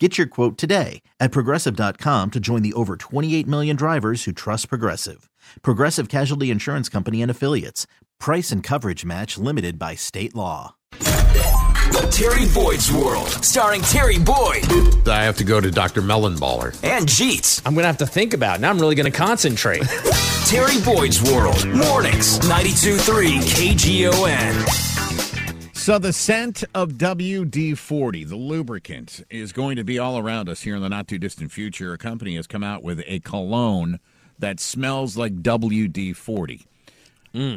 Get your quote today at Progressive.com to join the over 28 million drivers who trust Progressive. Progressive Casualty Insurance Company and Affiliates. Price and coverage match limited by state law. Terry Boyd's World, starring Terry Boyd. I have to go to Dr. Melonballer. And Jeets. I'm going to have to think about it. Now I'm really going to concentrate. Terry Boyd's World, mornings, 92.3 KGON. So the scent of WD-40, the lubricant, is going to be all around us here in the not-too-distant future. A company has come out with a cologne that smells like WD-40.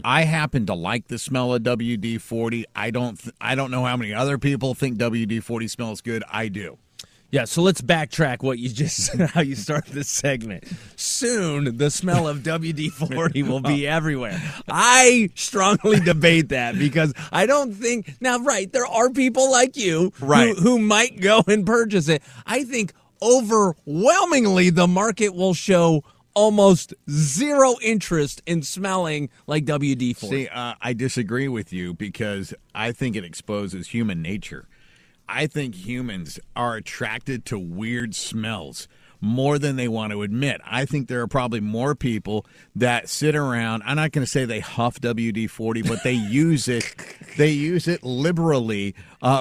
I happen to like the smell of WD-40. I don't know how many other people think WD-40 smells good. I do. Yeah, so let's backtrack how you started this segment. Soon, the smell of WD-40 will be everywhere. I strongly debate that because I don't think... Now, right, there are people like you who might go and purchase it. I think overwhelmingly the market will show almost zero interest in smelling like WD-40. See, I disagree with you because I think it exposes human nature. I think humans are attracted to weird smells more than they want to admit. I think there are probably more people that sit around. I'm not going to say they huff WD-40, but they use it. They use it liberally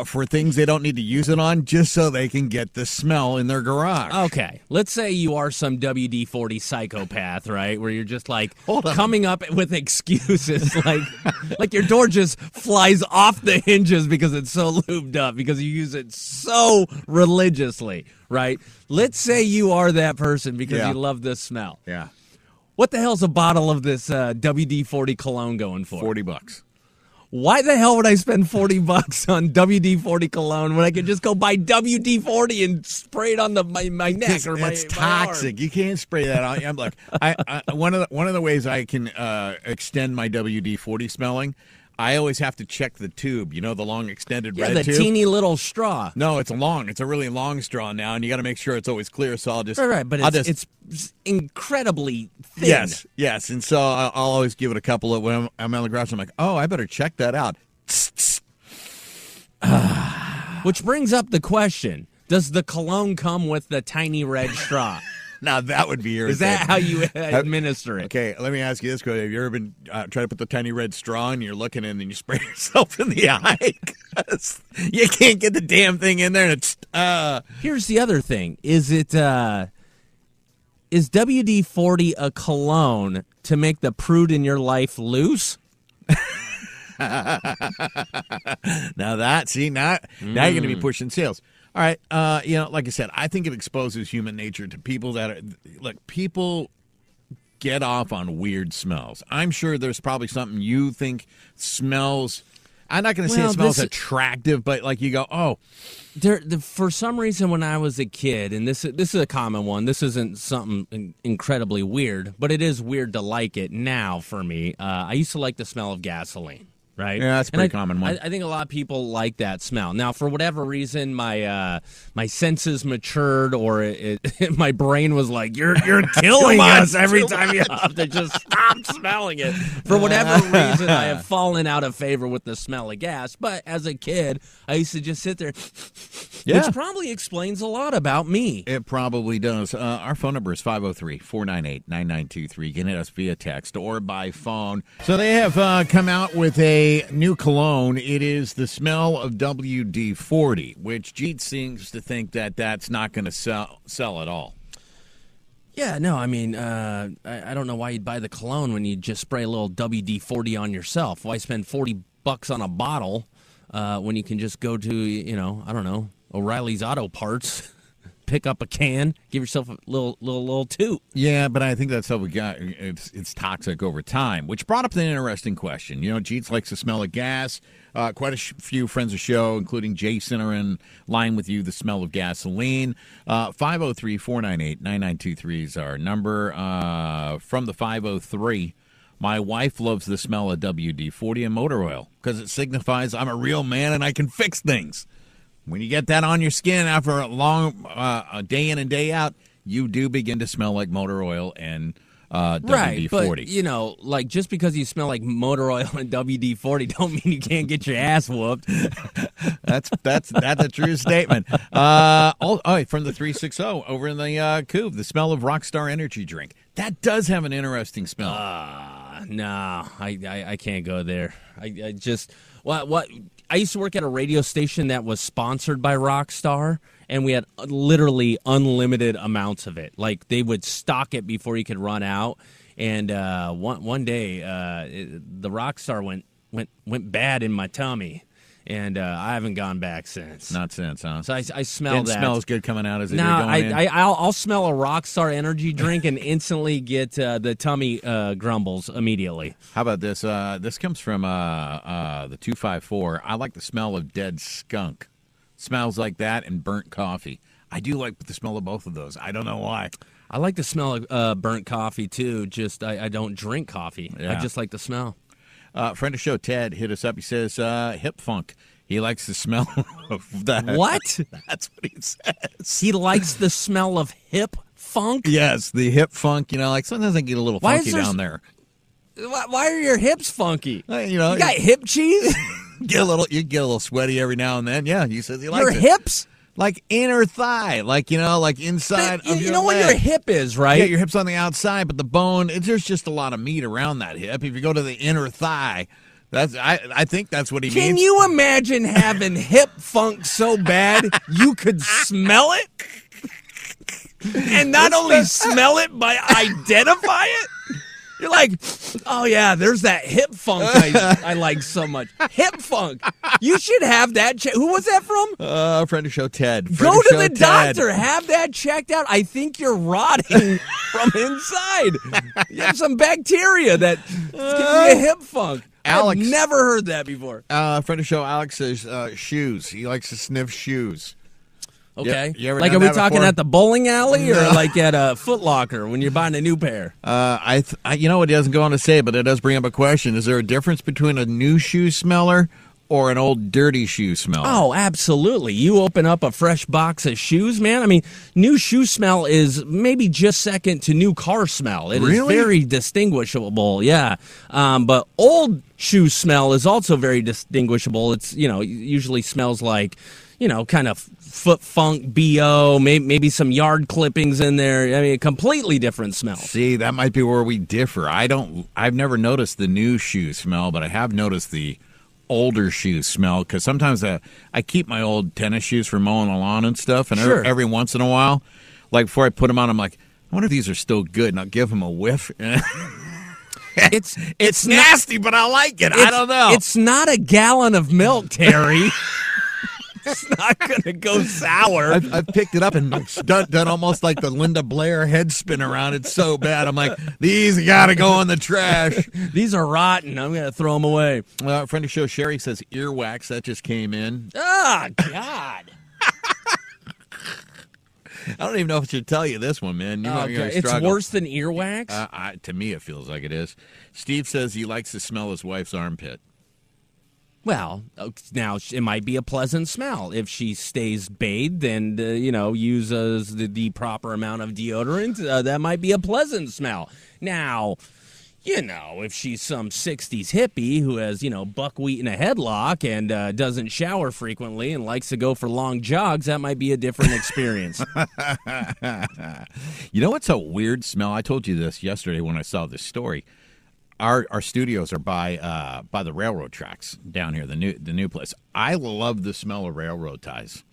for things they don't need to use it on, just so they can get the smell in their garage. Okay, let's say you are some WD-40 psychopath, right? Where you're just like coming up with excuses, like your door just flies off the hinges because it's so lubed up because you use it so religiously. Right? Let's say you are that person because you love this smell. Yeah. What the hell's a bottle of this WD-40 cologne going for? $40. Why the hell would I spend $40 on WD-40 cologne when I could just go buy WD-40 and spray it on my neck or my arm? That's toxic. You can't spray that on. I'm like, one of the ways I can extend my WD-40 smelling. I always have to check the tube, you know, the long extended red tube. Yeah, the teeny little straw. No, it's a really long straw now, and you got to make sure it's always clear, so I'll just... Right, but it's incredibly thin. Yes, and so I'll always give it a couple of... When I'm on the garage, I'm like, I better check that out. Which brings up the question, does the cologne come with the tiny red straw? Now, that would be irritating. Is that how you administer it? Okay, let me ask you this question. Have you ever been trying to put the tiny red straw in, you're looking in, and then you spray yourself in the eye? You can't get the damn thing in there. And it's, Here's the other thing. Is WD-40 a cologne to make the prude in your life loose? Now you're going to be pushing sales. All right, like I said, I think it exposes human nature to people people get off on weird smells. I'm sure there's probably something you think smells, I'm not going to say it smells attractive, but like you go, for some reason when I was a kid, and this is a common one, this isn't something incredibly weird, but it is weird to like it now for me. I used to like the smell of gasoline. Right? Yeah, that's a pretty common one. I think a lot of people like that smell. Now, for whatever reason, my my senses matured, or my brain was like, "You're killing us every time you have to just stop smelling it." For whatever reason, I have fallen out of favor with the smell of gas. But as a kid, I used to just sit there, which probably explains a lot about me. It probably does. Our phone number is 503-498-9923. You can hit us via text or by phone. So they have come out with a new cologne. It is the smell of WD-40, which Jeet seems to think that's not going to sell at all. Yeah, no, I mean, I don't know why you'd buy the cologne when you just spray a little WD-40 on yourself. Why spend $40 on a bottle when you can just go to, I don't know, O'Reilly's Auto Parts, pick up a can, give yourself a little toot. Yeah, but I think that's how we got it's toxic over time, which brought up an interesting question. You know, Jeets likes the smell of gas. Quite a few friends of the show, including Jason, are in line with you, the smell of gasoline. 503-498-9923 is our number. From the 503, My wife loves the smell of WD-40 and motor oil because it signifies I'm a real man and I can fix things. When you get that on your skin after a long a day in and day out, you do begin to smell like motor oil and WD-40. Right, but, you know, like just because you smell like motor oil and WD-40 don't mean you can't get your ass whooped. That's a true statement. From the 360 over in the Coupe, the smell of Rockstar Energy Drink. That does have an interesting smell. No, I can't go there. I used to work at a radio station that was sponsored by Rockstar, and we had literally unlimited amounts of it. Like, they would stock it before you could run out. And one day, the Rockstar went bad in my tummy. And I haven't gone back since. Not since, huh? So I smell that. It smells good coming out as if you're going in. I'll smell a Rockstar Energy Drink and instantly get the tummy grumbles immediately. How about this? This comes from the 254. I like the smell of dead skunk. Smells like that and burnt coffee. I do like the smell of both of those. I don't know why. I like the smell of burnt coffee, too. Just I don't drink coffee. Yeah. I just like the smell. Friend of the show, Ted, hit us up. He says, hip funk. He likes the smell of that. What? That's what he says. He likes the smell of hip funk? Yes, the hip funk. You know, like sometimes I get a little funky down there. Why are your hips funky? You know, you got hip cheese? You get a little sweaty every now and then. Yeah, he says he likes your it. Your hips? Like inner thigh, like, you know, like inside of your You know leg. What your hip is, right? Yeah, your hip's on the outside, but the bone, there's just a lot of meat around that hip. If you go to the inner thigh, I think that's what he means. Can you imagine having hip funk so bad you could smell it? And not only smell it, but identify it? You're like, oh, yeah, there's that hip funk I like so much. Hip funk. You should have that. Who was that from? Friend of show, Ted. Go to the doctor. Have that checked out. I think you're rotting from inside. You have some bacteria that's giving you a hip funk. Alex, I've never heard that before. Friend of show, Alex says shoes. He likes to sniff shoes. Okay. Yep. Like, are we talking at the bowling alley or like at a Foot Locker when you're buying a new pair? You know, it doesn't go on to say, but it does bring up a question. Is there a difference between a new shoe smeller or an old dirty shoe smeller? Oh, absolutely. You open up a fresh box of shoes, man. I mean, new shoe smell is maybe just second to new car smell. It is very distinguishable, yeah. But old shoe smell is also very distinguishable. It's, you know, usually smells like, you know, kind of foot funk, BO, maybe some yard clippings in there. I mean, a completely different smell. See, that might be where we differ. I've never noticed the new shoe smell, but I have noticed the older shoe smell because sometimes I keep my old tennis shoes for mowing the lawn and stuff, and every once in a while, like before I put them on, I'm like, I wonder if these are still good, and I'll give them a whiff. It's nasty, but I like it. I don't know. It's not a gallon of milk, Terry. It's not going to go sour. I've picked it up and done almost like the Linda Blair head spin around. It's so bad. I'm like, these got to go in the trash. These are rotten. I'm going to throw them away. A friend of the show, Sherry, says earwax. That just came in. Oh, God. I don't even know if I should tell you this one, man. You're not going to struggle. It's worse than earwax? To me, it feels like it is. Steve says he likes to smell his wife's armpit. Well, now it might be a pleasant smell if she stays bathed and uses the proper amount of deodorant. That might be a pleasant smell. Now, you know, if she's some '60s hippie who has buckwheat in a headlock and doesn't shower frequently and likes to go for long jogs, that might be a different experience. You know what's a weird smell? I told you this yesterday when I saw this story. Our studios are by the railroad tracks down here, the new place. I love the smell of railroad ties.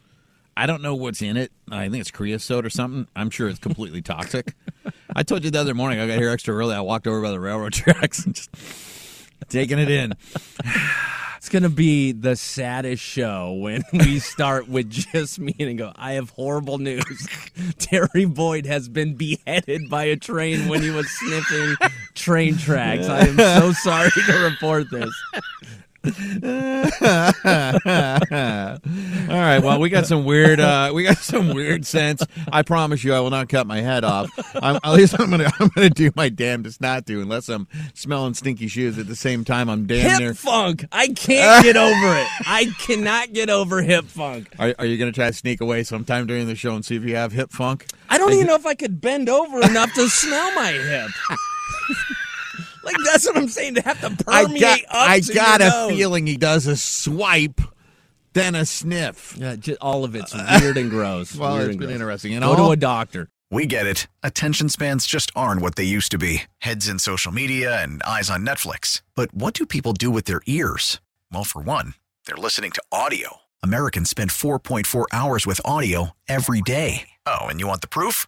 I don't know what's in it. I think it's creosote or something. I'm sure it's completely toxic. I told you the other morning I got here extra early. I walked over by the railroad tracks and just taking it in. It's going to be the saddest show when we start with just me and go, I have horrible news. Terry Boyd has been beheaded by a train when he was sniffing train tracks. Yeah. I am so sorry to report this. All right. Well, we got some weird. We got some weird scents. I promise you, I will not cut my head off. I'm gonna do my damnedest not to, unless I'm smelling stinky shoes at the same time. I'm damn hip near funk. I can't get over it. I cannot get over hip funk. Are you gonna try to sneak away sometime during the show and see if you have hip funk? I don't even know if I could bend over enough to smell my hip. Like, that's what I'm saying, to have to permeate I got a feeling he does a swipe, then a sniff. Yeah, just, all of it's weird and gross. Well, it's been interesting. Go to a doctor. We get it. Attention spans just aren't what they used to be. Heads in social media and eyes on Netflix. But what do people do with their ears? Well, for one, they're listening to audio. Americans spend 4.4 hours with audio every day. Oh, and you want the proof?